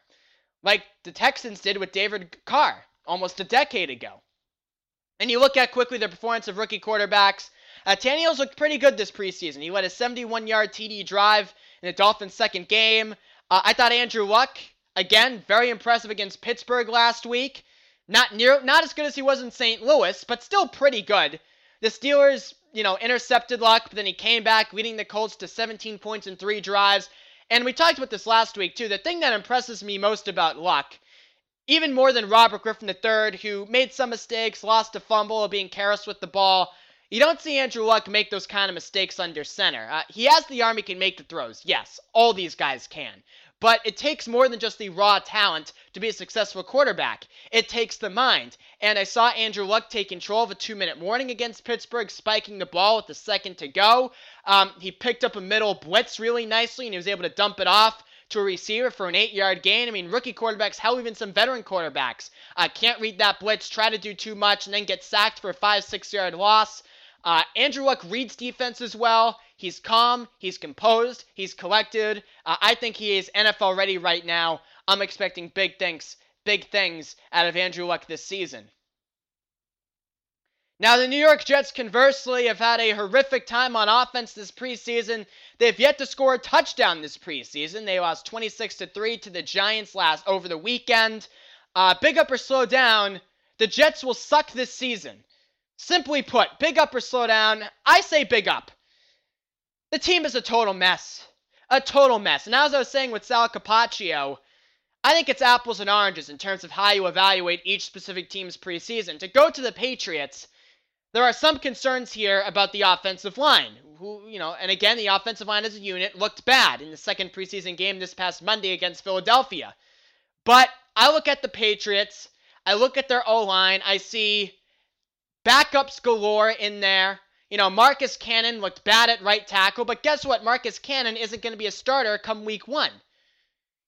like the Texans did with David Carr almost a decade ago. And you look at quickly the performance of rookie quarterbacks. Tannehill's looked pretty good this preseason. He led a 71-yard TD drive in the Dolphins' second game. I thought Andrew Luck, again, very impressive against Pittsburgh last week. Not as good as he was in St. Louis, but still pretty good. The Steelers, intercepted Luck, but then he came back, leading the Colts to 17 points in 3 drives. And we talked about this last week, too. The thing that impresses me most about Luck, even more than Robert Griffin III, who made some mistakes, lost a fumble, being careless with the ball. You don't see Andrew Luck make those kind of mistakes under center. He has the arm, he can make the throws. Yes, all these guys can. But it takes more than just the raw talent to be a successful quarterback. It takes the mind. And I saw Andrew Luck take control of a 2-minute warning against Pittsburgh, spiking the ball with a second to go. He picked up a middle blitz really nicely, and he was able to dump it off to a receiver for an 8-yard gain. I mean, rookie quarterbacks, hell, even some veteran quarterbacks, can't read that blitz, try to do too much, and then get sacked for a 5, 6-yard loss. Andrew Luck reads defenses well. He's calm. He's composed. He's collected. I think he is NFL ready right now. I'm expecting big things out of Andrew Luck this season. Now, the New York Jets, conversely, have had a horrific time on offense this preseason. They've yet to score a touchdown this preseason. They lost 26-3 to the Giants over the weekend. Big up or slow down, the Jets will suck this season. Simply put, big up or slow down, I say big up. The team is a total mess. A total mess. And as I was saying with Sal Capaccio, I think it's apples and oranges in terms of how you evaluate each specific team's preseason. To go to the Patriots, there are some concerns here about the offensive line, who, and again, the offensive line as a unit looked bad in the second preseason game this past Monday against Philadelphia. But I look at the Patriots, I look at their O-line, I see backups galore in there. Marcus Cannon looked bad at right tackle, but guess what? Marcus Cannon isn't going to be a starter come week one.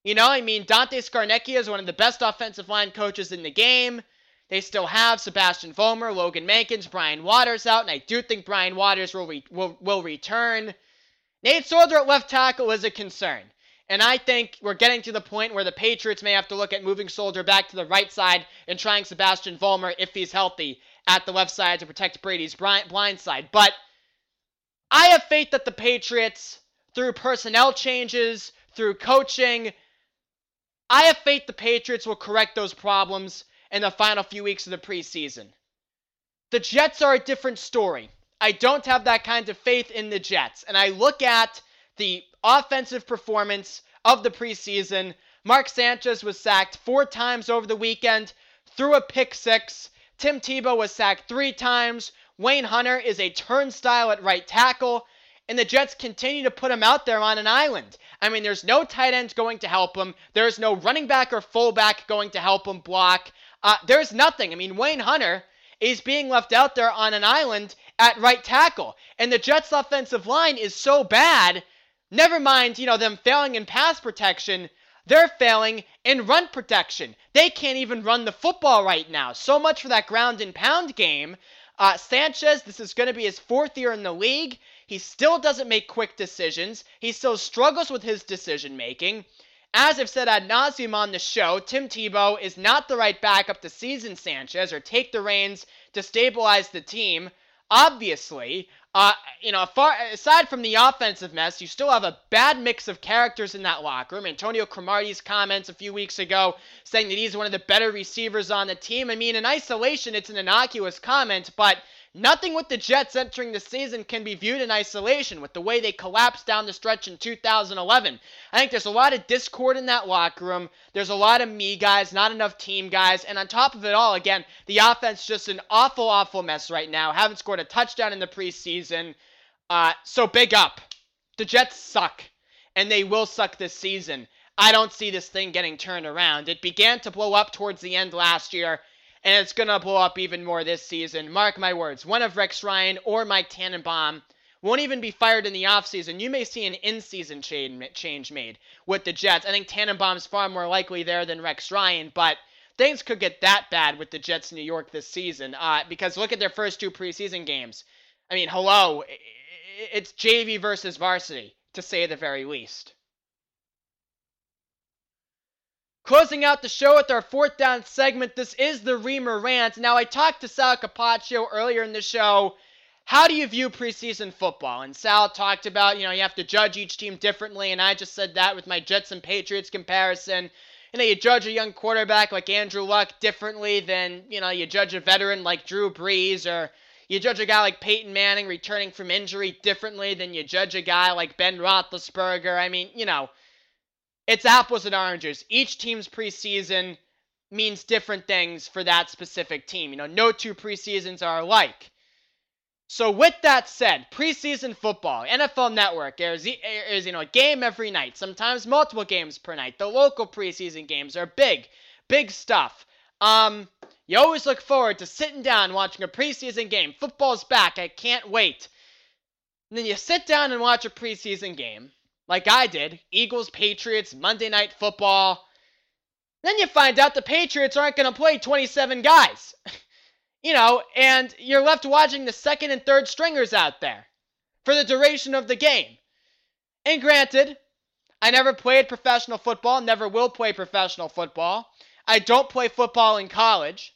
Dante Scarnecchia is one of the best offensive line coaches in the game. They still have Sebastian Vollmer, Logan Mankins, Brian Waters out, and I do think Brian Waters will return. Nate Solder at left tackle is a concern, and I think we're getting to the point where the Patriots may have to look at moving Solder back to the right side and trying Sebastian Vollmer, if he's healthy, at the left side to protect Brady's blind side. But I have faith that the Patriots, through personnel changes, through coaching, I have faith the Patriots will correct those problems in the final few weeks of the preseason. The Jets are a different story. I don't have that kind of faith in the Jets. And I look at the offensive performance of the preseason. Mark Sanchez was sacked 4 times over the weekend, threw a pick 6. Tim Tebow was sacked 3 times. Wayne Hunter is a turnstile at right tackle. And the Jets continue to put him out there on an island. I mean, there's no tight end going to help him. There's no running back or fullback going to help him block. There's nothing. I mean, Wayne Hunter is being left out there on an island at right tackle. And the Jets' offensive line is so bad, never mind, them failing in pass protection, they're failing in run protection. They can't even run the football right now. So much for that ground and pound game. Sanchez, this is going to be his 4th year in the league. He still doesn't make quick decisions. He still struggles with his decision-making. As I've said ad nauseum on the show, Tim Tebow is not the right backup to season Sanchez or take the reins to stabilize the team. Obviously, far aside from the offensive mess, you still have a bad mix of characters in that locker room. Antonio Cromartie's comments a few weeks ago saying that he's one of the better receivers on the team. I mean, in isolation, it's an innocuous comment, but nothing with the Jets entering the season can be viewed in isolation with the way they collapsed down the stretch in 2011. I think there's a lot of discord in that locker room. There's a lot of me guys, not enough team guys. And on top of it all, again, the offense just an awful, awful mess right now. Haven't scored a touchdown in the preseason. So big up. The Jets suck. And they will suck this season. I don't see this thing getting turned around. It began to blow up towards the end last year. And it's going to blow up even more this season. Mark my words. One of Rex Ryan or Mike Tannenbaum won't even be fired in the offseason. You may see an in-season change made with the Jets. I think Tannenbaum's far more likely there than Rex Ryan. But things could get that bad with the Jets in New York this season. Because look at their first two preseason games. I mean, hello. It's JV versus varsity, to say the very least. Closing out the show with our fourth down segment, this is the Reimer Rant. Now, I talked to Sal Capaccio earlier in the show. How do you view preseason football? And Sal talked about, you have to judge each team differently, and I just said that with my Jets and Patriots comparison. You judge a young quarterback like Andrew Luck differently than, you judge a veteran like Drew Brees, or you judge a guy like Peyton Manning returning from injury differently than you judge a guy like Ben Roethlisberger. I mean, it's apples and oranges. Each team's preseason means different things for that specific team. No two preseasons are alike. So with that said, preseason football, NFL Network, there's a game every night, sometimes multiple games per night. The local preseason games are big, big stuff. You always look forward to sitting down watching a preseason game. Football's back. I can't wait. And then you sit down and watch a preseason game. Like I did, Eagles, Patriots, Monday Night Football. Then you find out the Patriots aren't going to play 27 guys. And you're left watching the second and third stringers out there for the duration of the game. And granted, I never played professional football, never will play professional football. I don't play football in college.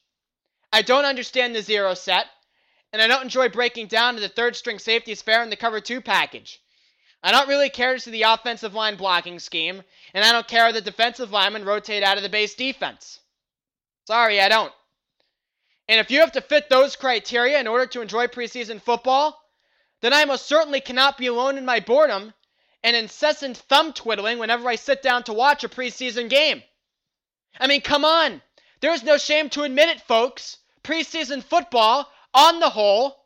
I don't understand the zero set. And I don't enjoy breaking down to the third string safeties fair in the cover two package. I don't really care to see the offensive line blocking scheme, and I don't care how the defensive linemen rotate out of the base defense. Sorry, I don't. And if you have to fit those criteria in order to enjoy preseason football, then I most certainly cannot be alone in my boredom and incessant thumb twiddling whenever I sit down to watch a preseason game. I mean, come on. There's no shame to admit it, folks. Preseason football, on the whole,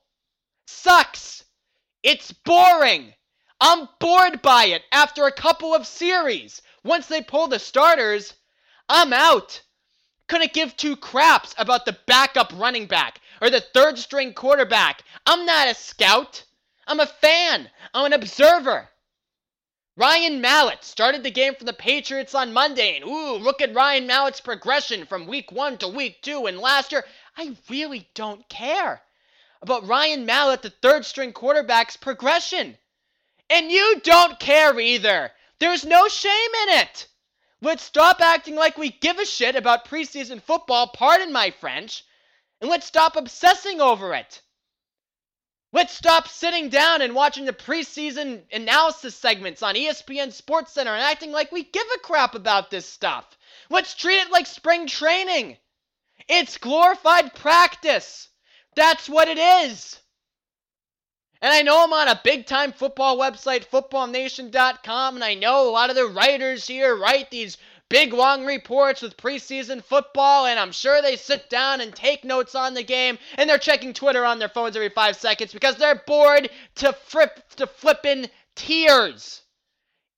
sucks. It's boring. I'm bored by it after a couple of series. Once they pull the starters, I'm out. Couldn't give two craps about the backup running back or the third string quarterback. I'm not a scout. I'm a fan. I'm an observer. Ryan Mallett started the game for the Patriots on Monday. And look at Ryan Mallett's progression from week one to week two and last year. I really don't care about Ryan Mallett, the third string quarterback's progression. And you don't care either. There's no shame in it. Let's stop acting like we give a shit about preseason football, pardon my French, and let's stop obsessing over it. Let's stop sitting down and watching the preseason analysis segments on ESPN SportsCenter and acting like we give a crap about this stuff. Let's treat it like spring training. It's glorified practice. That's what it is. And I know I'm on a big-time football website, footballnation.com, and I know a lot of the writers here write these big, long reports with preseason football, and I'm sure they sit down and take notes on the game, and they're checking Twitter on their phones every 5 seconds because they're bored to flippin' tears.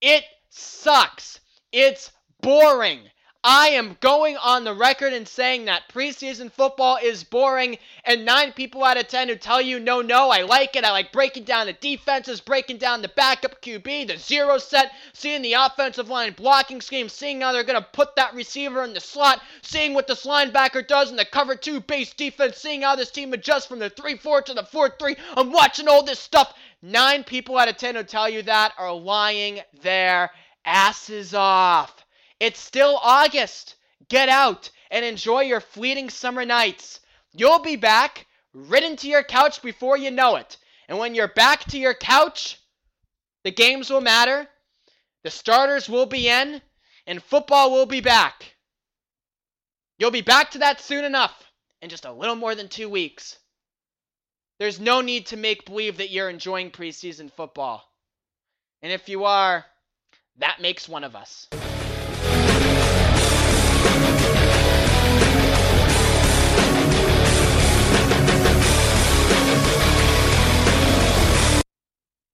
It sucks. It's boring. I am going on the record and saying that preseason football is boring, and 9 people out of 10 who tell you no, I like it. I like breaking down the defenses, breaking down the backup QB, the zero set, seeing the offensive line blocking scheme, seeing how they're going to put that receiver in the slot, seeing what this linebacker does in the cover two base defense, seeing how this team adjusts from the 3-4 to the 4-3. I'm watching all this stuff. 9 people out of 10 who tell you that are lying their asses off. It's still August. Get out and enjoy your fleeting summer nights. You'll be back, ridden to your couch before you know it. And when you're back to your couch, the games will matter, the starters will be in, and football will be back. You'll be back to that soon enough, in just a little more than 2 weeks. There's no need to make believe that you're enjoying preseason football. And if you are, that makes one of us.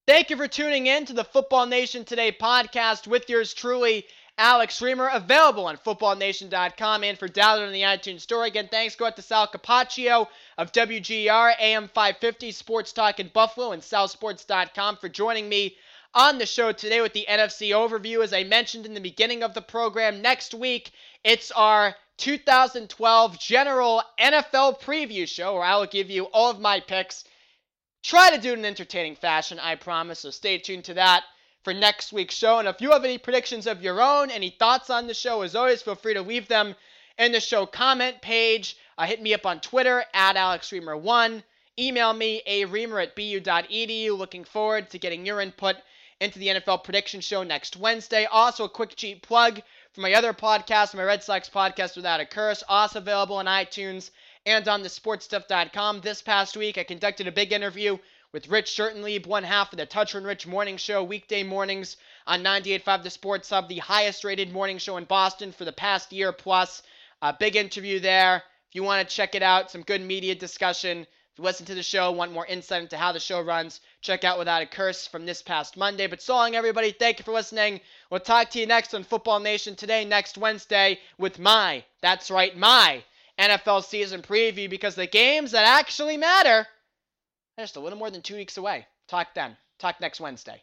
Thank you for tuning in to the Football Nation Today podcast with yours truly, Alex Reimer, available on footballnation.com and for download on the iTunes Store. Again, thanks go out to Sal Capaccio of WGR, AM 550, Sports Talk in Buffalo, and SalSports.com for joining me on the show today with the NFC overview. As I mentioned in the beginning of the program, next week it's our 2012 general NFL preview show where I will give you all of my picks. Try to do it in entertaining fashion, I promise, so stay tuned to that for next week's show. And if you have any predictions of your own, any thoughts on the show, as always, feel free to leave them in the show comment page. Hit me up on Twitter, @AlexReimer1. Email me, areimer@bu.edu. Looking forward to getting your input into the NFL prediction show next Wednesday. Also, a quick cheap plug for my other podcast, my Red Sox podcast, Without a Curse, also available on iTunes and on thesportstuff.com. This past week, I conducted a big interview with Rich Schurtlieb, one half of the Toucher and Rich morning show, weekday mornings on 98.5 The Sports Hub, the highest-rated morning show in Boston for the past year plus. A big interview there. If you want to check it out, some good media discussion. If you listen to the show, want more insight into how the show runs, check out Without a Curse from this past Monday. But so long, everybody. Thank you for listening. We'll talk to you next on Football Nation Today, next Wednesday, with my, that's right, my NFL season preview, because the games that actually matter are just a little more than 2 weeks away. Talk then. Talk next Wednesday.